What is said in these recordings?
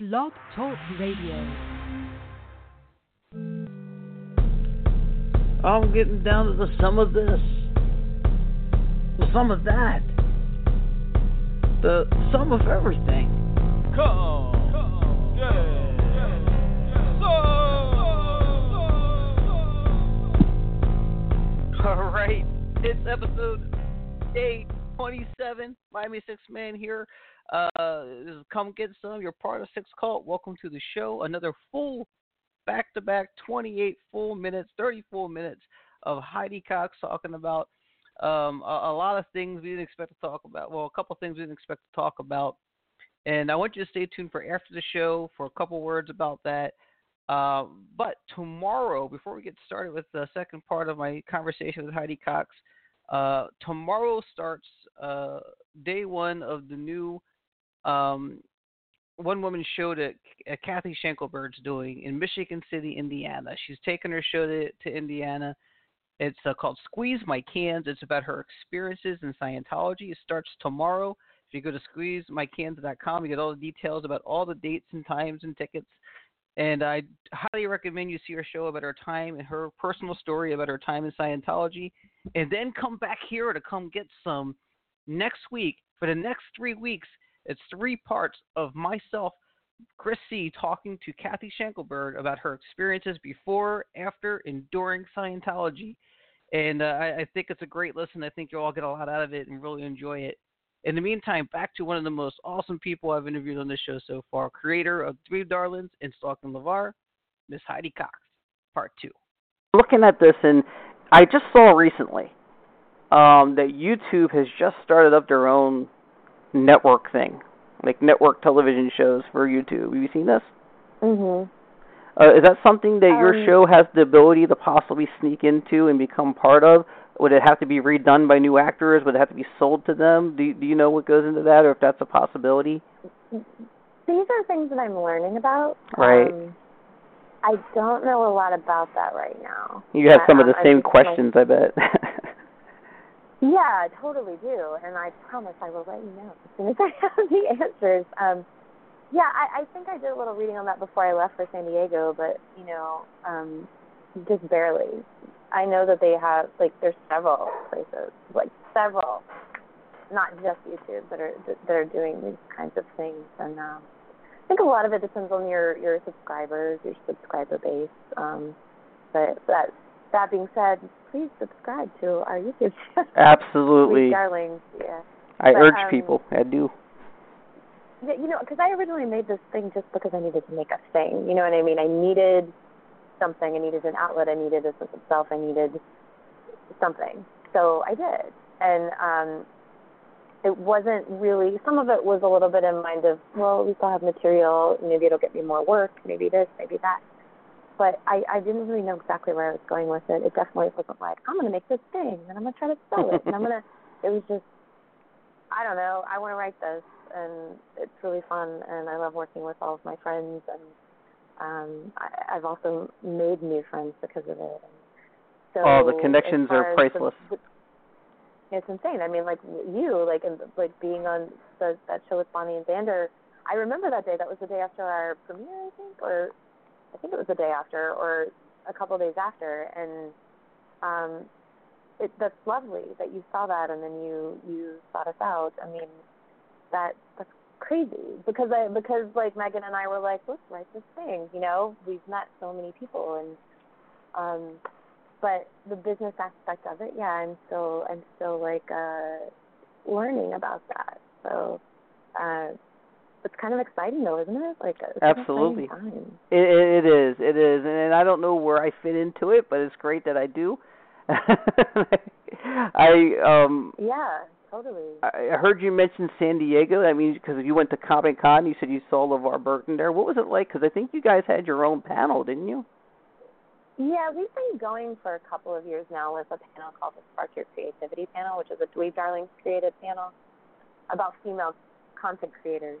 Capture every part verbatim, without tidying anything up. Blog Talk Radio. I'm getting down to the sum of this, the sum of that, the sum of everything. Come, come, yeah, yeah, yeah. So, so, so, so. All right, it's episode eight twenty-seven. Miami Six Man here. Uh, this is Come Get Sum. You're part of Six Cult. Welcome to the show. Another full back-to-back twenty-eight full minutes, thirty full minutes of Heidi Cox talking about um, a, a lot of things we didn't expect to talk about. Well, a couple things we didn't expect to talk about. And I want you to stay tuned for after the show for a couple words about that. Uh, but tomorrow, before we get started with the second part of my conversation with Heidi Cox, uh, tomorrow starts uh, day one of the new Um, one woman show that uh, Kathy Schenkelberg's doing in Michigan City, Indiana. She's taken her show to, to Indiana. It's uh, called Squeeze My Cans. It's about her experiences in Scientology. It starts tomorrow. If you go to squeeze my cans dot com, you get all the details about all the dates and times and tickets. And I highly recommend you see her show about her time and her personal story about her time in Scientology. And then come back here to Come Get Some next week. For the next three weeks, it's three parts of myself, Chris C., talking to Kathy Schenkelberg about her experiences before, after, and during Scientology. And uh, I, I think it's a great listen. I think you'll all get a lot out of it and really enjoy it. In the meantime, back to one of the most awesome people I've interviewed on this show so far, creator of Dweeb Darlings and Stalking LeVar, Miss Heidi Cox, part two. Looking at this, and I just saw recently um, that YouTube has just started up their own network thing, like network television shows for YouTube. Have you seen this? Mm-hmm. Uh, is that something that um, your show has the ability to possibly sneak into and become part of? Would it have to be redone by new actors? Would it have to be sold to them? Do, do you know what goes into that, or if that's a possibility? These are things that I'm learning about. Right. Um, I don't know a lot about that right now. You have some of the I, same I questions, like, I bet. Yeah, I totally do, and I promise I will let you know as soon as I have the answers. Um, yeah, I, I think I did a little reading on that before I left for San Diego, but, you know, um, just barely. I know that they have, like, there's several places, like several, not just YouTube, that are that are doing these kinds of things. And um, I think a lot of it depends on your, your subscribers, your subscriber base, um, but that's, that being said, please subscribe to our YouTube channel. Absolutely. Darlings, yeah. I but, urge um, people. I do. You know, because I originally made this thing just because I needed to make a thing. You know what I mean? I needed something. I needed an outlet. I needed a sense of self. I needed something. So I did. And um, it wasn't really, some of it was a little bit in mind of, well, we still have material. Maybe it'll get me more work. Maybe this, maybe that. But I, I didn't really know exactly where I was going with it. It definitely wasn't like, I'm going to make this thing, and I'm going to try to sell it. And I'm going to, it was just, I don't know, I want to write this, and it's really fun, and I love working with all of my friends, and um, I, I've also made new friends because of it. And so oh, the connections are priceless. The, it's insane. I mean, like, you, like, and, like being on the, that show with Bonnie and Xander, I remember that day. That was the day after our premiere, I think, or... I think it was the day after or a couple of days after, and um, it, that's lovely that you saw that and then you, you sought us out. I mean, that that's crazy because, I, because like, Megan and I were like, let's write this thing, you know? We've met so many people, and um, but the business aspect of it, yeah, I'm still, I'm still like, uh, learning about that, so... Uh, It's kind of exciting, though, isn't it? Like, it's absolutely. An exciting time. It, it is. It is. And I don't know where I fit into it, but it's great that I do. I um. Yeah, totally. I heard you mention San Diego. I mean, because you went to Comic-Con, you said you saw LeVar Burton there. What was it like? Because I think you guys had your own panel, didn't you? Yeah, we've been going for a couple of years now with a panel called the Spark Your Creativity Panel, which is a Dweeb Darlings creative panel about female content creators.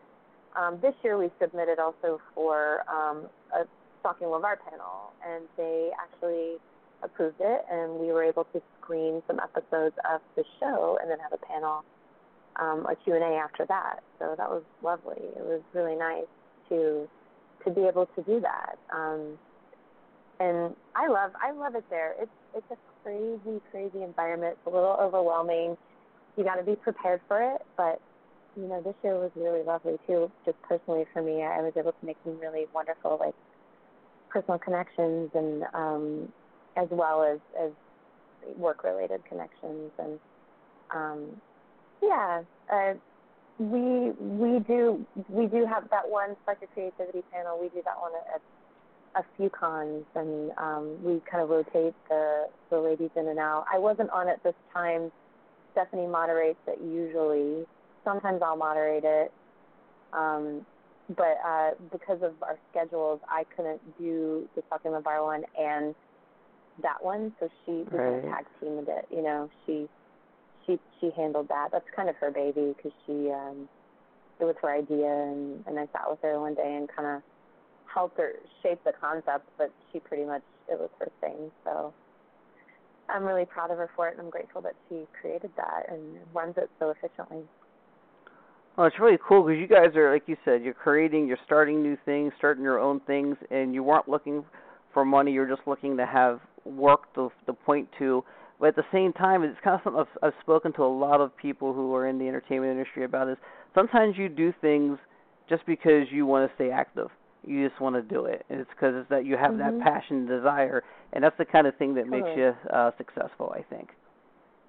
Um, this year we submitted also for um, a Stalking LeVar panel, and they actually approved it, and we were able to screen some episodes of the show and then have a panel, um, a Q and A after that. So that was lovely. It was really nice to to be able to do that. Um, and I love I love it there. It's it's a crazy, crazy environment. It's a little overwhelming. You got to be prepared for it, but you know, this year was really lovely too. Just personally for me, I was able to make some really wonderful like personal connections, and um, as well as, as work-related connections. And um, yeah, uh, we we do we do have that one Spark Your Creativity Panel. We do that one at a few cons, and um, we kind of rotate the the ladies in and out. I wasn't on it this time. Stephanie moderates it usually. Sometimes I'll moderate it, um, but uh, because of our schedules, I couldn't do the Stalking LeVar one and that one, so she right. tag teamed it. You know, she she she handled that. That's kind of her baby, because she um, it was her idea, and, and I sat with her one day and kind of helped her shape the concept. But she pretty much it was her thing. So I'm really proud of her for it, and I'm grateful that she created that and runs it so efficiently. Well, it's really cool because you guys are, like you said, you're creating, you're starting new things, starting your own things, and you weren't looking for money. You're just looking to have work to, to point to. But at the same time, it's kind of something I've, I've spoken to a lot of people who are in the entertainment industry about is sometimes you do things just because you want to stay active. You just want to do it. And it's because it's that you have mm-hmm. that passion and desire, and that's the kind of thing that totally. makes you uh, successful, I think.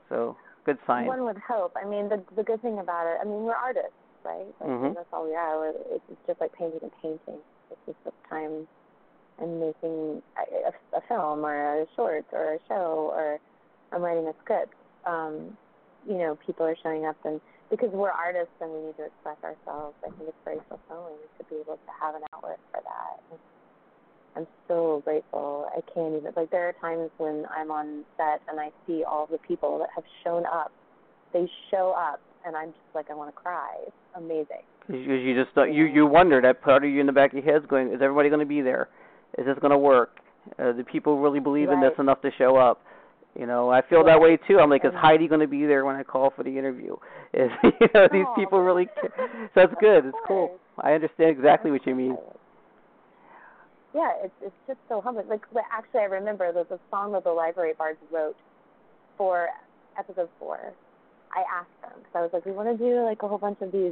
So good sign. One would hope. I mean, the the good thing about it, I mean, we're artists, right? Like, mm-hmm. That's all we are. We're, it's just like painting and painting. It's just the time and making a, a, a film or a short or a show, or I'm writing a script. Um, you know, people are showing up, and because we're artists and we need to express ourselves, I think it's very fulfilling to be able to have an outlet for that. It's, I'm so grateful. I can't even, like, there are times when I'm on set and I see all the people that have shown up. They show up, and I'm just like, I want to cry. It's amazing. Because you just, you, you wonder, that part of you in the back of your head is going, is everybody going to be there? Is this going to work? Uh, do people really believe right. in this enough to show up? You know, I feel right. that way, too. I'm like, is Heidi going to be there when I call for the interview? Is, you know, these Aww. people really care. So it's good. It's cool. I understand exactly what you mean. Yeah, it's it's just so humbling. Like, actually, I remember there's a song that the Library Bards wrote for episode four. I asked them, because I was like, we want to do, like, a whole bunch of these.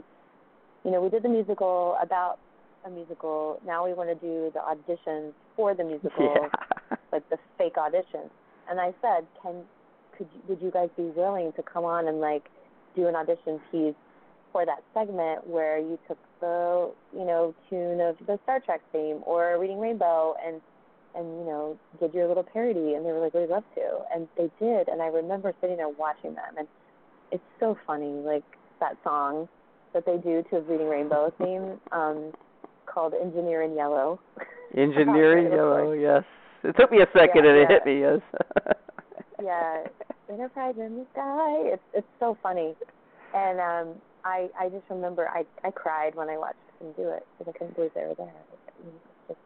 You know, we did the musical about a musical. Now we want to do the auditions for the musical, yeah. like the fake auditions. And I said, can could would you guys be willing to come on and, like, do an audition piece for that segment where you took the, you know, tune of the Star Trek theme or Reading Rainbow and, and you know, did your little parody? And they were like, we'd love to. And they did. And I remember sitting there watching them. And it's so funny, like, that song that they do to a Reading Rainbow theme um, called Engineer in Yellow. Engineer in Yellow, yes. It took me a second yeah, and it yeah. hit me, yes. yeah. Enterprise in the sky. It's, it's so funny. And, um, I, I just remember I, I cried when I watched them do it because I couldn't believe they were there. Just,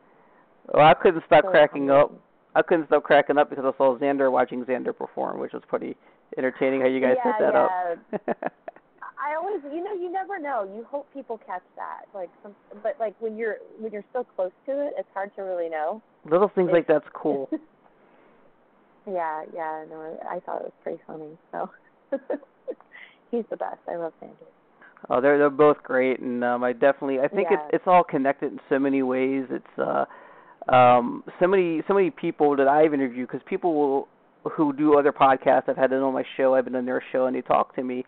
well, I couldn't stop so cracking amazing. up. I couldn't stop cracking up because I saw Xander watching Xander perform, which was pretty entertaining how you guys yeah, set that yeah. up. I always, you know, you never know. You hope people catch that, like, some, but like when you're when you're so close to it, it's hard to really know. Little things it's, like that's cool. yeah, yeah. No, I thought it was pretty funny. So he's the best. I love Xander. Oh, they're they're both great, and um, I definitely I think yeah. it's it's all connected in so many ways. It's uh, um, so many so many people that I've interviewed, because people will, who do other podcasts, I've had it on my show, I've been on their show, and they talk to me,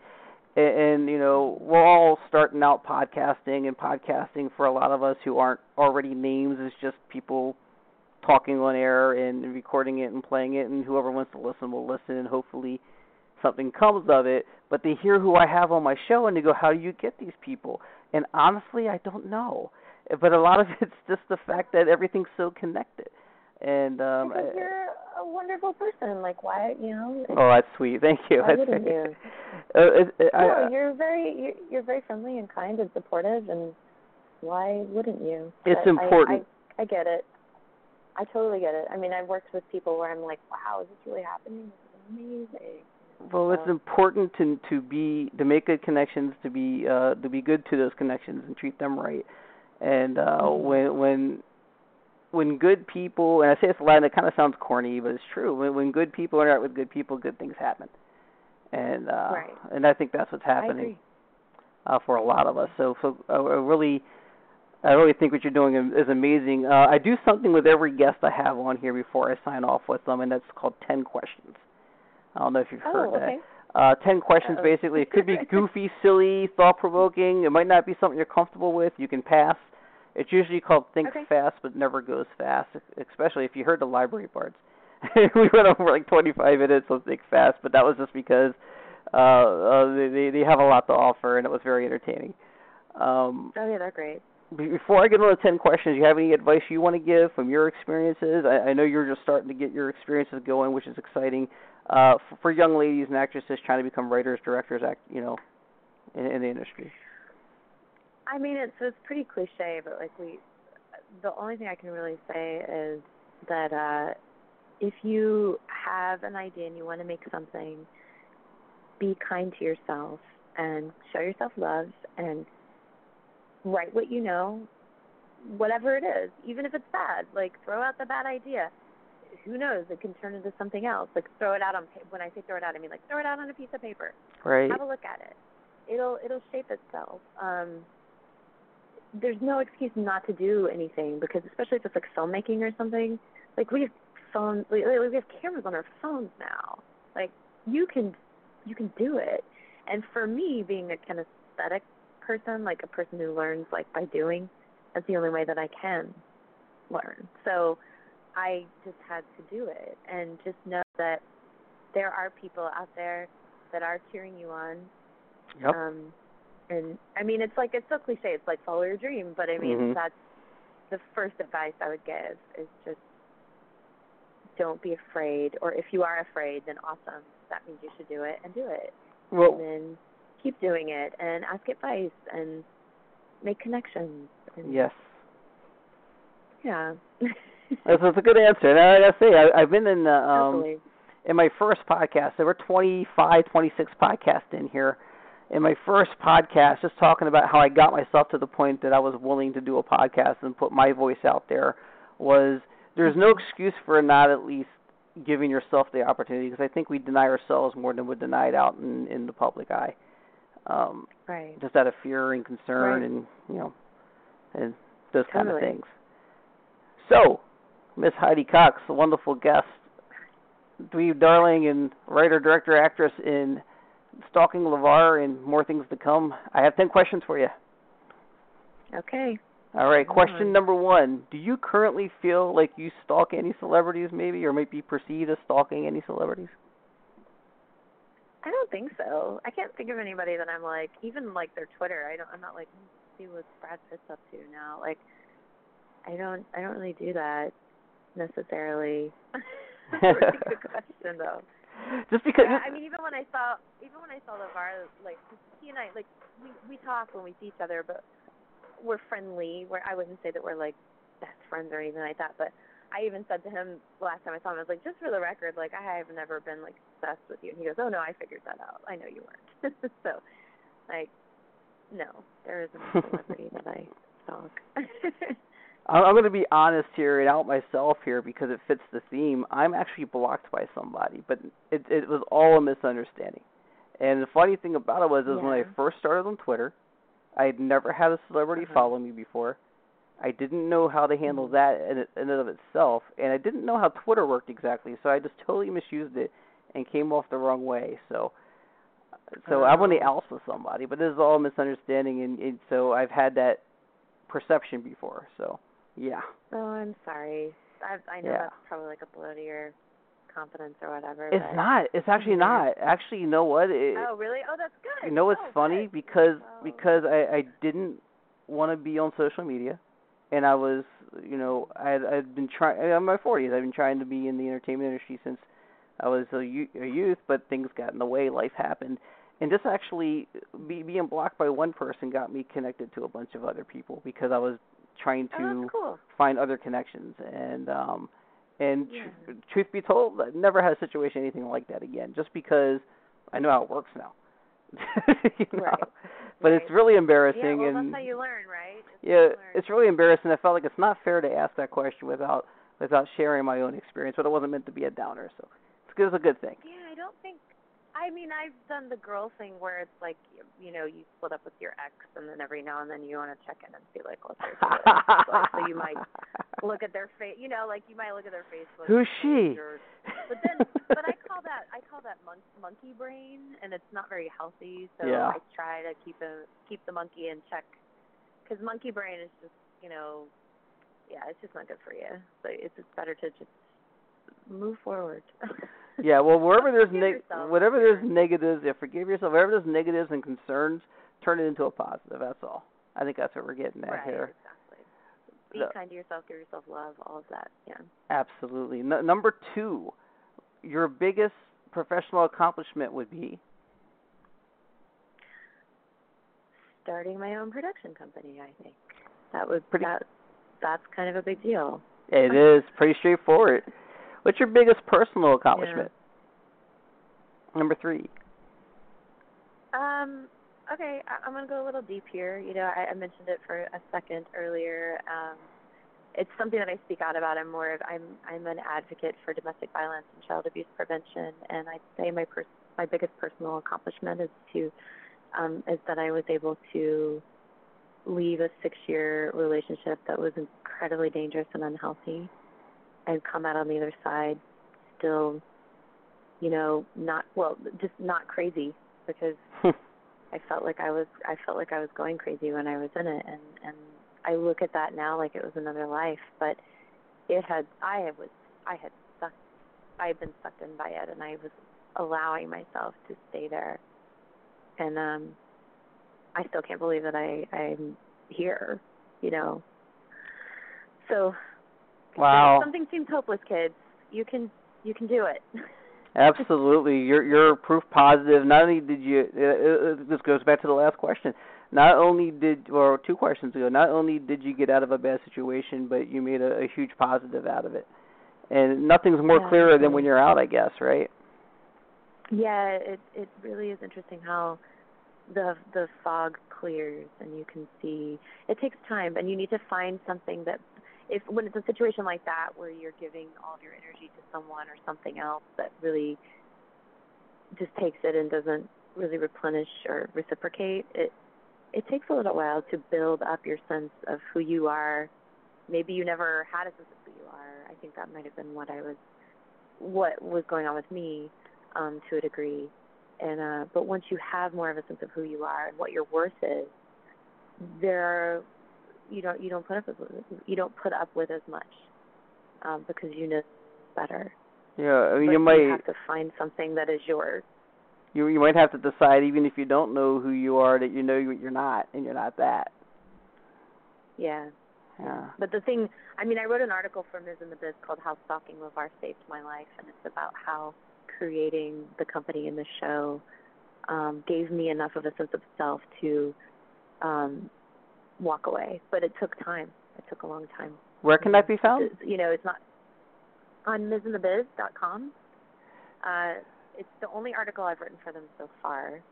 and, and you know, we're all starting out podcasting, and podcasting for a lot of us who aren't already names is just people talking on air and recording it and playing it, and whoever wants to listen will listen, and hopefully something comes of it. But they hear who I have on my show and they go, how do you get these people? And honestly, I don't know. But a lot of it's just the fact that everything's so connected. And um, because you're a wonderful person. Like, why, you know? Oh, that's sweet. Thank you. Why wouldn't you? uh, it, it, no, I, you're very you're, you're very friendly and kind and supportive, and why wouldn't you? It's but important. I, I, I get it. I totally get it. I mean, I've worked with people where I'm like, wow, is this really happening? This is amazing. Well, it's important to to be to make good connections, to be uh, to be good to those connections and treat them right. And uh, when when when good people, and I say it's a lot, and it kind of sounds corny, but it's true. When when good people interact with good people, good things happen. And uh, right. and I think that's what's happening uh, for a lot of us. So so I really I really think what you're doing is amazing. Uh, I do something with every guest I have on here before I sign off with them, and that's called ten questions. I don't know if you've heard oh, okay. that. Uh, ten questions, Uh-oh. basically. It could be goofy, silly, thought-provoking. It might not be something you're comfortable with. You can pass. It's usually called Think okay. Fast, but never goes fast, especially if you heard the library parts. We went over like twenty-five minutes on Think Fast, but that was just because uh, uh, they, they have a lot to offer, and it was very entertaining. Um, oh, yeah, they're great. Before I get into the ten questions, do you have any advice you want to give from your experiences? I, I know you're just starting to get your experiences going, which is exciting. Uh, for, for young ladies and actresses trying to become writers, directors, act, you know, in, in the industry. I mean, it's it's pretty cliche, but like we, the only thing I can really say is that uh, if you have an idea and you want to make something, be kind to yourself and show yourself love and write what you know, whatever it is, even if it's bad. Like, throw out the bad idea. Who knows? It can turn into something else. Like, throw it out on paper. When I say throw it out, I mean, like, throw it out on a piece of paper. Right. Have a look at it. It'll it'll shape itself. Um, there's no excuse not to do anything, because especially if it's, like, filmmaking or something. Like, we have phones. We, we have cameras on our phones now. Like, you can, you can do it. And for me, being a kinesthetic person, like a person who learns like by doing, that's the only way that I can learn. So I just had to do it, and just know that there are people out there that are cheering you on. Yep. Um, and I mean, it's like, it's so cliche, it's like follow your dream, but I mean, mm-hmm. that's the first advice I would give, is just don't be afraid, or if you are afraid, then awesome, that means you should do it and do it. Well, and then keep doing it and ask advice and make connections. And yes. Yeah. That's, that's a good answer. And I gotta say, I, I've been in uh, um, in my first podcast. There were twenty-five, twenty-six podcasts in here. In my first podcast, just talking about how I got myself to the point that I was willing to do a podcast and put my voice out there, was there's no excuse for not at least giving yourself the opportunity, because I think we deny ourselves more than we deny it out in, in the public eye. Um, right. Just out of fear and concern, right. and you know, and those totally. kind of things. So, Miss Heidi Cox, a wonderful guest, Dweeb Darling, and writer, director, actress in Stalking LeVar and more things to come. I have ten questions for you. Okay. All right. Question number one: do you currently feel like you stalk any celebrities, maybe, or might be perceived as stalking any celebrities? I don't think so. I can't think of anybody that I'm like, even like their Twitter. I don't. I'm not like, let's see what Brad Pitt's up to now. Like, I don't. I don't really do that necessarily. That's a good question though. Just because. Yeah, I mean, even when I saw, even when I saw LeVar, like he and I, like we we talk when we see each other, but we're friendly. Where I wouldn't say that we're like best friends or anything like that, but. I even said to him the last time I saw him, I was like, just for the record, like, I have never been, like, obsessed with you. And he goes, oh, no, I figured that out. I know you weren't. So, like, no, there isn't a celebrity that I stalk. I'm going to be honest here and out myself here because it fits the theme. I'm actually blocked by somebody, but it, it was all a misunderstanding. And the funny thing about it was, is yeah. when I first started on Twitter, I had never had a celebrity uh-huh. follow me before. I didn't know how to handle that in and of itself, and I didn't know how Twitter worked exactly, so I just totally misused it and came off the wrong way. So so I want to oust with somebody, but this is all a misunderstanding, and, and so I've had that perception before. So, yeah. Oh, I'm sorry. I've, I know yeah. that's probably like a blow to your confidence or whatever. It's but. not. It's actually not. Actually, you know what? It, oh, really? Oh, that's good. You know what's oh, funny? Good. Because oh. because I, I didn't want to be on social media. And I was, you know, I had, I had been trying, I'm in my forties, I've been trying to be in the entertainment industry since I was a, u- a youth, but things got in the way, life happened. And just actually be, being blocked by one person got me connected to a bunch of other people because I was trying to oh, that's cool. find other connections. And um, and yeah. tr- truth be told, I've never had a situation anything like that again, just because I know how it works now. you know? Right. But right. It's really embarrassing. Yeah, well, and that's how you learn, right? That's yeah, learn. It's really embarrassing. I felt like it's not fair to ask that question without without sharing my own experience, but it wasn't meant to be a downer, so it's, it's a good thing. Yeah, I don't think, I mean, I've done the girl thing where it's like, you know, you split up with your ex, and then every now and then you want to check in and be like, what's her like, so you might look at their face, you know, like you might look at their face. Like, who's she? Or, but then, but I call that, I call that mon- monkey brain, and it's not very healthy, so yeah. I try to keep a, keep the monkey in check, because monkey brain is just, you know, yeah, it's just not good for you. So it's just better to just move forward. Yeah, well, wherever there's neg- whatever there's negatives, yeah, forgive yourself. Wherever there's negatives and concerns, turn it into a positive. That's all. I think that's what we're getting at right, here. Exactly. Be so, kind to yourself, give yourself love, all of that. Yeah. Absolutely. No, number two, your biggest professional accomplishment would be starting my own production company. I think that was pretty. That, that's kind of a big deal. It is pretty straightforward. What's your biggest personal accomplishment? Yeah. Number three. Um. Okay, I, I'm going to go a little deep here. You know, I, I mentioned it for a second earlier. Um, it's something that I speak out about. I'm more of I'm I'm an advocate for domestic violence and child abuse prevention, and I'd say my pers- my biggest personal accomplishment is to um, is that I was able to leave a six-year relationship that was incredibly dangerous and unhealthy, and come out on the other side still, you know, not, well, just not crazy, because I felt like I was, I felt like I was going crazy when I was in it. And, and I look at that now like it was another life, but it had, I was, I had sucked, I had been sucked in by it, and I was allowing myself to stay there. And um, I still can't believe that I, I'm here, you know. So... Wow. If something seems hopeless, kids, you can you can do it. Absolutely. You're you're proof positive. Not only did you uh, – this goes back to the last question. Not only did – or two questions ago, not only did you get out of a bad situation, but you made a, a huge positive out of it. And nothing's more yeah, clearer than when you're out, I guess, right? Yeah, it it really is interesting how the the fog clears and you can see – it takes time, and you need to find something that – If when it's a situation like that where you're giving all of your energy to someone or something else that really just takes it and doesn't really replenish or reciprocate, it it takes a little while to build up your sense of who you are. Maybe you never had a sense of who you are. I think that might have been what I was, what was going on with me um, to a degree. And uh, but once you have more of a sense of who you are and what your worth is, there are, You don't you don't put up with you don't put up with as much um, because you know better. Yeah, I mean, but you might you have to find something that is yours. You you might have to decide, even if you don't know who you are, that you know you're not, and you're not that. Yeah. Yeah. But the thing, I mean, I wrote an article for Miz in the Biz called "How Stalking LeVar Saved My Life," and it's about how creating the company and the show um, gave me enough of a sense of self to. Um, walk away, but it took time. It took a long time. Where can that be found? You know, it's not on miz in the biz dot com. Uh, it's the only article I've written for them so far,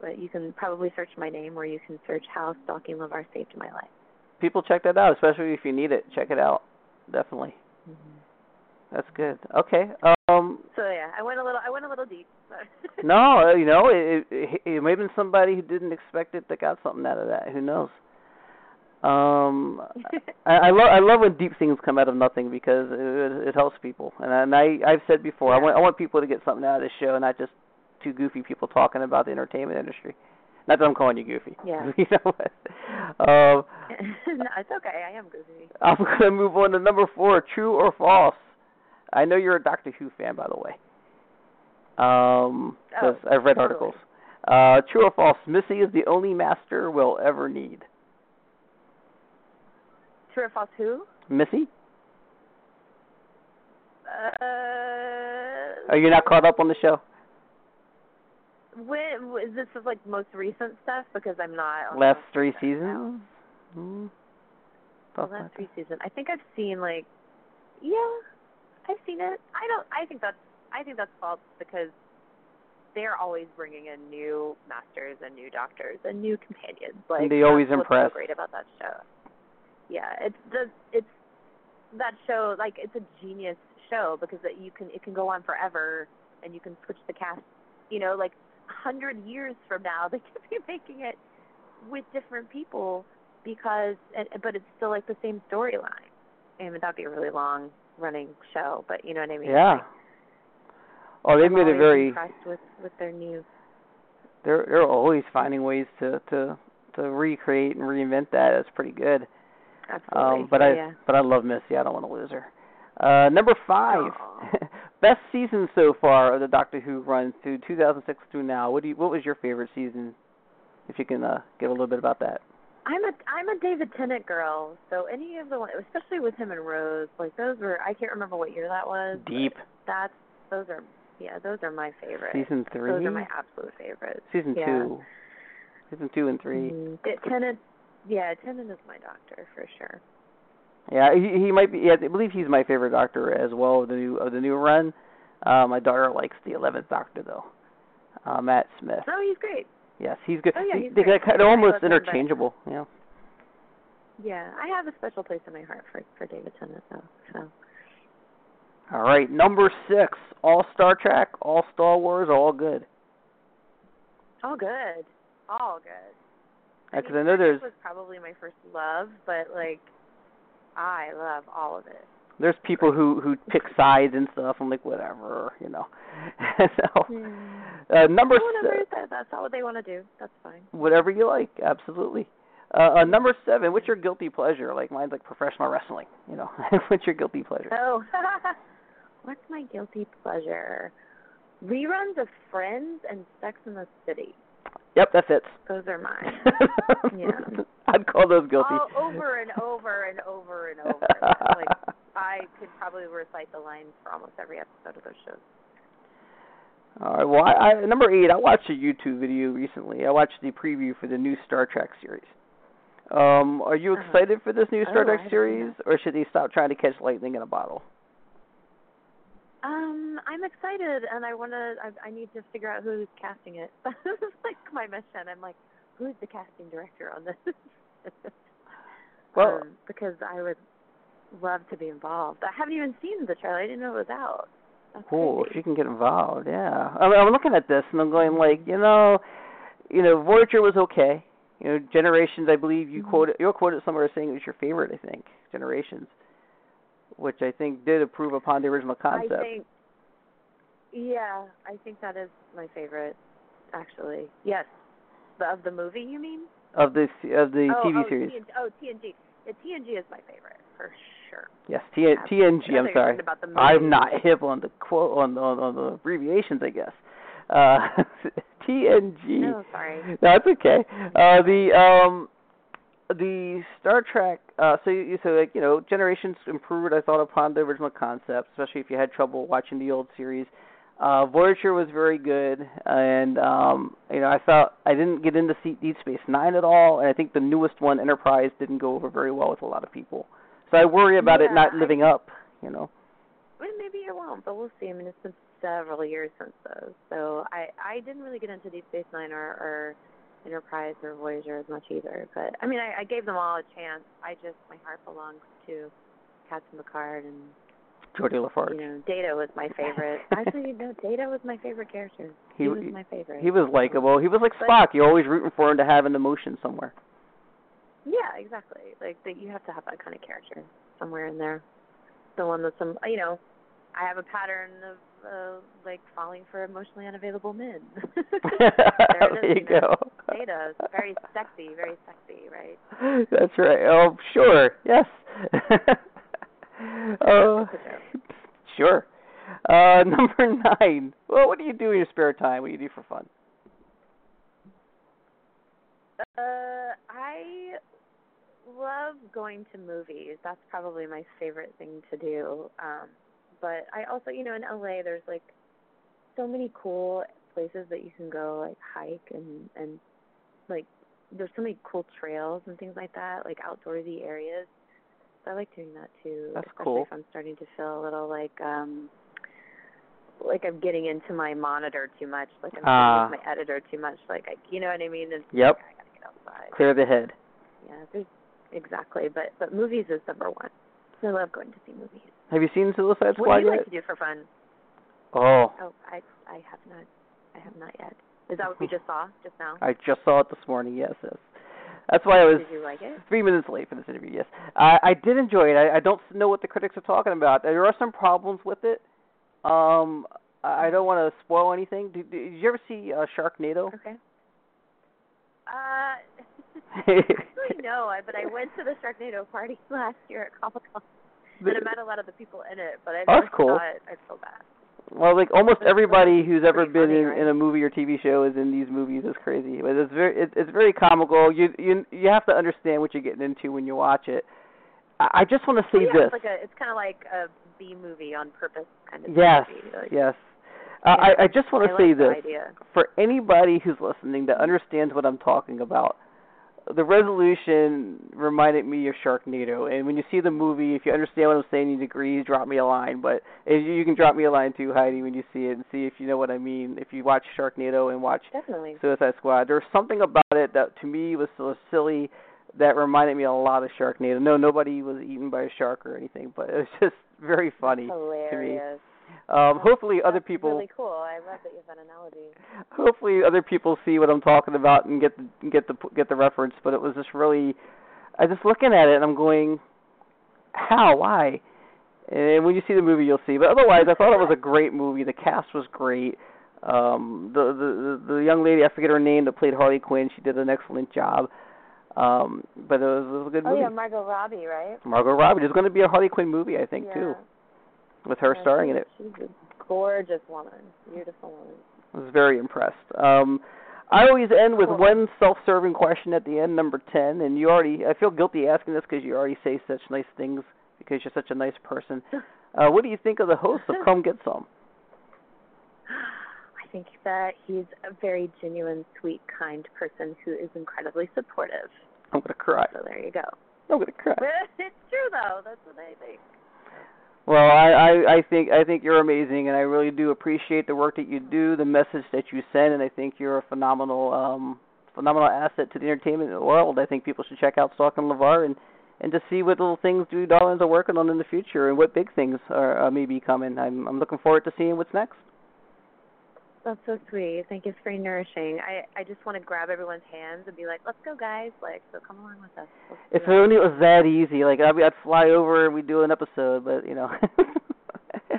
but you can probably search my name, or you can search "How Stalking LeVar Saved My Life." People, check that out, especially if you need it. Check it out, definitely. Mm-hmm. That's good. Okay. Um, so yeah, I went a little. I went a little deep. No, you know, it, it, it may have been somebody who didn't expect it that got something out of that. Who knows? Um, I, I love I love when deep things come out of nothing, because it, it helps people. And, and I I've said before, yeah. I want I want people to get something out of this show, not just two goofy people talking about the entertainment industry. Not that I'm calling you goofy. Yeah. You know what? Um, no, it's okay. I am goofy. I'm gonna move on to number four. True or false? I know you're a Doctor Who fan, by the way. Um, oh, I've read totally. articles. Uh, true or false? Missy is the only master we'll ever need. True or false who? Missy? Uh, Are you not caught up on the show? When, this is like most recent stuff, because I'm not. On last three seasons? Mm-hmm. The last like three seasons. I think I've seen like, yeah, I've seen it. I don't. I think that's. I think that's false, because they're always bringing in new masters and new doctors and new companions. Like, they always impress. What's so great about that show? Yeah, it's the it's that show. Like, it's a genius show because it, you can it can go on forever, and you can switch the cast. You know, like a hundred years from now, they could be making it with different people because, and, but it's still like the same storyline. And that'd be a really long running show, but you know what I mean? Yeah. Like, oh, they made it very. Impressed with, with their new. They're they're always finding ways to, to, to recreate and reinvent that. That's pretty good. Absolutely. Um, but yeah, I yeah. but I love Missy. I don't want to lose her. Uh, number five, best season so far of the Doctor Who run through two thousand six through now. What do you, what was your favorite season? If you can uh, give a little bit about that. I'm a I'm a David Tennant girl, so any of the ones, especially with him and Rose, like those were, I can't remember what year that was. Deep. That's those are yeah those are my favorite. Season three. Those are my absolute favorites. Season yeah. two. Season two and three. Mm-hmm. Tennant, yeah, Tennant is my doctor for sure. Yeah, he he might be. Yeah, I believe he's my favorite doctor as well of the new of the new run. Uh, my daughter likes the eleventh Doctor though, uh, Matt Smith. Oh, he's great. Yes, he's good. Oh, yeah, he's they, they're kind of almost interchangeable, you know. Yeah, I have a special place in my heart for for David Tennant, though. So. All right, number six, all Star Trek, all Star Wars, all good. All good, all good. Because I, mean, I know there's. This was probably my first love, but like, I love all of it. There's people who, who pick sides and stuff. I'm like, whatever, you know. so, uh, number whatever se- that, that's not what they want to do. That's fine. Whatever you like, absolutely. Uh, uh, number seven, what's your guilty pleasure? Like, mine's like professional wrestling, you know. What's your guilty pleasure? Oh, what's my guilty pleasure? Reruns of Friends and Sex and the City. Yep, that's it. Those are mine. Yeah. I'd call those guilty. All over and over and over and over. Like, I could probably recite the lines for almost every episode of those shows. All right. Well, I, I, number eight, I watched a YouTube video recently. I watched the preview for the new Star Trek series. Um, are you excited uh-huh. for this new Star oh, Trek I series, or should they stop trying to catch lightning in a bottle? Um, I'm excited, and I want to. I, I need to figure out who's casting it. That's like my mission. I'm like, who's the casting director on this? Well, um, because I would love to be involved. I haven't even seen the trailer. I didn't know it was out. That's cool. Crazy. If you can get involved, yeah. I mean, I'm looking at this, and I'm going like, you know, you know, Voyager was okay. You know, Generations. I believe you mm-hmm. quoted. You're quoted somewhere saying it was your favorite. I think Generations. Which I think did improve upon the original concept. I think, yeah, I think that is my favorite, actually. Yes, the, of the movie, you mean? Of the of the oh, T V oh, series. T N G, oh, T N G. Yeah, T N G is my favorite for sure. Yes, T- TNG. I'm sorry. I'm not hip on the quote on on, on the abbreviations, I guess. Uh, T N G. No, sorry. No, it's okay. Uh, the um. The Star Trek, uh, so you so like you know, Generations improved, I thought, upon the original concept, especially if you had trouble watching the old series. Uh, Voyager was very good, and um, you know, I thought I didn't get into Deep Space Nine at all, and I think the newest one, Enterprise, didn't go over very well with a lot of people. So I worry about yeah, it not living I, up, you know. Well, maybe it won't, but we'll see. I mean, it's been several years since those, so I I didn't really get into Deep Space Nine or. or Enterprise or Voyager as much either, but I mean, I, I gave them all a chance. I just my heart belongs to Captain Picard and Geordi LaFarge. You know, Data was my favorite. Actually, no, Data was my favorite character. He, he was my favorite. He was likable. He was like but, Spock. You're always rooting for him to have an emotion somewhere. Yeah, exactly. Like that, you have to have that kind of character somewhere in there. The one that's some, you know, I have a pattern of. Uh, like falling for emotionally unavailable men. there, there is, you, you know, go. Data, very sexy, very sexy, right? That's right. Oh, sure. Yes. uh, sure. Uh, number nine. Well, what do you do in your spare time? What do you do for fun? Uh, I love going to movies. That's probably my favorite thing to do. Um, But I also, you know, in L A, there's, like, so many cool places that you can go, like, hike and, and like, there's so many cool trails and things like that, like, outdoorsy areas. So I like doing that, too. That's cool. Especially if I'm starting to feel a little, like, um, like I'm getting into my monitor too much, like I'm uh, getting into my editor too much, like I, you know what I mean? It's yep. Like, I gotta get outside. Clear the head. Yeah, exactly. But but movies is number one. I love going to see movies. Have you seen Suicide Squad? What do you like to do for fun? Oh. Oh, I I have not. I have not yet. Is that what we just saw just now? I just saw it this morning. Yes, yes. That's why I was did you like it? three minutes late for this interview. Yes, I, I did enjoy it. I, I don't know what the critics are talking about. There are some problems with it. Um, I don't want to spoil anything. Did, did you ever see uh, Sharknado? Okay. Uh. Actually, no, I, but I went to the Sharknado party last year at Comic-Con, and I met a lot of the people in it, but I never oh, that's cool. saw it. I feel bad. Well, like, almost everybody who's ever been funny, in, right? in a movie or T V show is in these movies. It's crazy. But it's very, it, it's very comical. You you you have to understand what you're getting into when you watch it. I, I just want to say oh, yeah, this. It's, like a, it's kind of like a B-movie on purpose kind of yes, movie. Like, yes, yes. Uh, I, I just want to say this. Idea. For anybody who's listening that understands what I'm talking about, the resolution reminded me of Sharknado, and when you see the movie, if you understand what I'm saying, you agree, drop me a line, but you can drop me a line too, Heidi, when you see it and see if you know what I mean. If you watch Sharknado and watch Definitely. Suicide Squad, there's something about it that to me was so silly that reminded me a lot of Sharknado. No, nobody was eaten by a shark or anything, but it was just very funny Hilarious. to me. Um, hopefully That's other people really cool. I love that you have an analogy. Hopefully other people see what I'm talking about and get the, get the get the reference, but it was just really I just looking at it and I'm going how why? And when you see the movie you'll see. But otherwise I thought it was a great movie. The cast was great. Um, the the the young lady, I forget her name, that played Harley Quinn, she did an excellent job. Um, but it was, it was a good movie. Oh yeah, Margot Robbie, right? Margot Robbie. There's going to be a Harley Quinn movie, I think, yeah. too. With her yeah, starring in it. She's a gorgeous woman. Beautiful woman. I was very impressed. Um, I always end with cool. one self-serving question at the end, number ten, and you already, I feel guilty asking this because you already say such nice things because you're such a nice person. Uh, what do you think of the host of Come Get Sum? I think that he's a very genuine, sweet, kind person who is incredibly supportive. I'm going to cry. So there you go. I'm going to cry. It's true, though. That's what I think. Well, I, I, I think I think you're amazing, and I really do appreciate the work that you do, the message that you send, and I think you're a phenomenal um, phenomenal asset to the entertainment world. I think people should check out Stalking LeVar and, and to see what little things Dweeb Darlings are working on in the future and what big things are uh, maybe coming. I'm I'm looking forward to seeing what's next. That's so sweet. I think it's very nourishing. I, I just want to grab everyone's hands and be like, let's go, guys. Like, so come along with us. If it only was that easy. Like, I'd, I'd fly over and we'd do an episode, but, you know.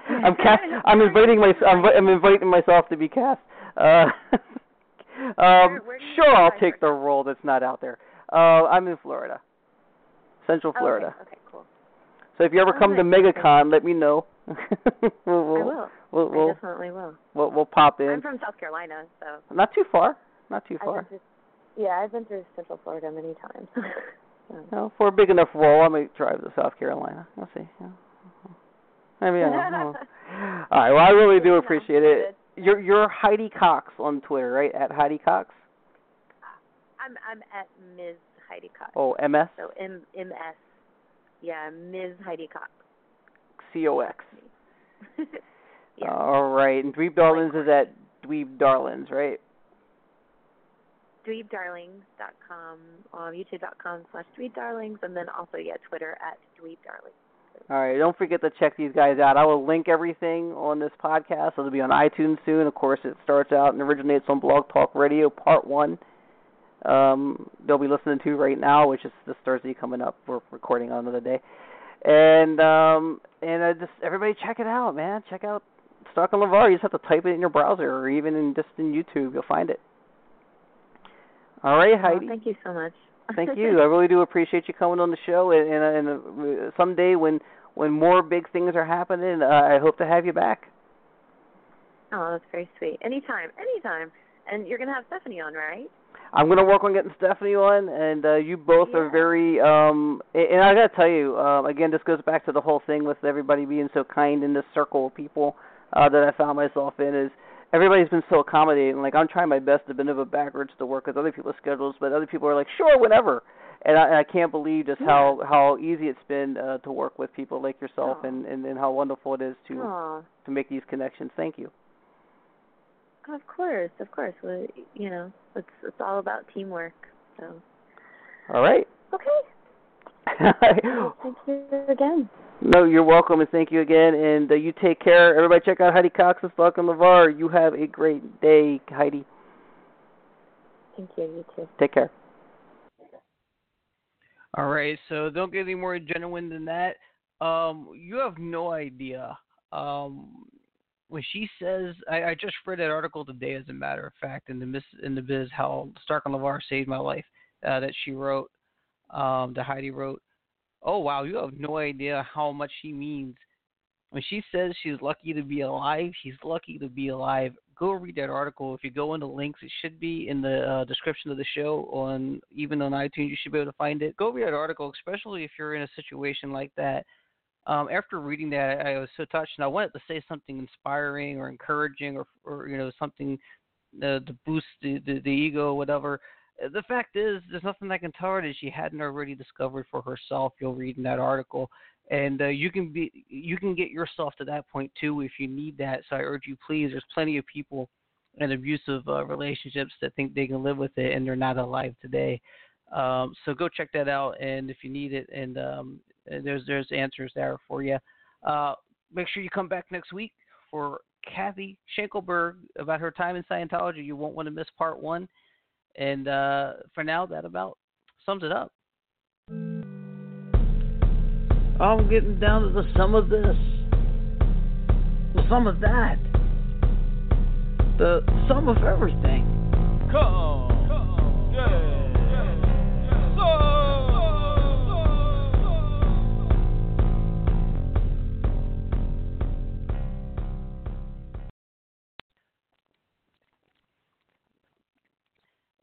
I'm cast, I'm inviting my, I'm, I'm inviting myself to be cast. Uh, um, where, where sure, I'll take the role that's not out there. Uh, I'm in Florida, Central Florida. Okay, okay cool. So if you ever oh, come nice. to MegaCon, let me know. we'll, we'll, I will. We'll, we'll, I definitely will. We'll, we'll pop in. I'm from South Carolina, so. Not too far. Not too far. I've been to, yeah, I've been to Central Florida many times. so. Well, for a big enough role, I might drive to South Carolina. We'll see. Yeah. Maybe I don't know. All right, well, I really do appreciate it. You're, you're Heidi Cox on Twitter, right? At Heidi Cox? I'm I'm at Miz Heidi Cox. Oh, M S? So M M S. Yeah, Miz Heidi Cox. C O X. yeah. All right. And Dweeb Darlings is at Dweeb Darlings, right? Dweeb Darlings dot com, um, YouTube dot com slash Dweeb Darlings, and then also, yeah, Twitter at Dweeb Darlings. All right. Don't forget to check these guys out. I will link everything on this podcast. It'll be on iTunes soon. Of course, it starts out and originates on Blog Talk Radio Part one. Um, they'll be listening to right now, which is this Thursday coming up. We're recording on another day. And um, and uh, just everybody check it out, man. Check out Stalking LeVar. You just have to type it in your browser or even in just in YouTube. You'll find it. All right, Heidi. Well, thank you so much. Thank you. I really do appreciate you coming on the show. And, and, and uh, someday when, when more big things are happening, uh, I hope to have you back. Oh, that's very sweet. Anytime, anytime. And you're going to have Stephanie on, right? I'm going to work on getting Stephanie on, and uh, you both yeah. are very, um, and I got to tell you, uh, again, this goes back to the whole thing with everybody being so kind in this circle of people uh, that I found myself in, is everybody's been so accommodating. Like, I'm trying my best to bend over backwards to work with other people's schedules, but other people are like, sure, whenever. And I, I can't believe just yeah. how, how easy it's been uh, to work with people like yourself, and, and, and how wonderful it is to Aww. to make these connections. Thank you. Of course, of course. We, you know, it's it's all about teamwork. So. All right. Okay. Well, thank you again. No, you're welcome, and thank you again. And uh, you take care. Everybody, check out Heidi Cox's Stalking LeVar. You have a great day, Heidi. Thank you. You too. Take care. All right, so don't get any more genuine than that. Um, you have no idea. Um, when she says, I, I just read that article today, as a matter of fact, in the Miss in the Biz, how Stalking LeVar saved my life, uh, that she wrote, um, that Heidi wrote. Oh, wow, you have no idea how much she means. When she says she's lucky to be alive, she's lucky to be alive. Go read that article. If you go into links, it should be in the uh, description of the show, on even on iTunes. You should be able to find it. Go read that article, especially if you're in a situation like that. Um, after reading that, I, I was so touched, and I wanted to say something inspiring or encouraging, or, or you know, something uh, to boost the, the, the ego, whatever. The fact is, there's nothing I can tell her that she hadn't already discovered for herself. You'll read in that article. And uh, you can be, you can get yourself to that point too if you need that. So I urge you, please. There's plenty of people in abusive uh, relationships that think they can live with it, and they're not alive today. Um, so go check that out, and if you need it, and um, there's there's answers there for you. Uh, make sure you come back next week for Kathy Schenkelberg about her time in Scientology. You won't want to miss part one. And uh, for now, that about sums it up. I'm getting down to the sum of this, the sum of that, the sum of everything. Come, come, yeah.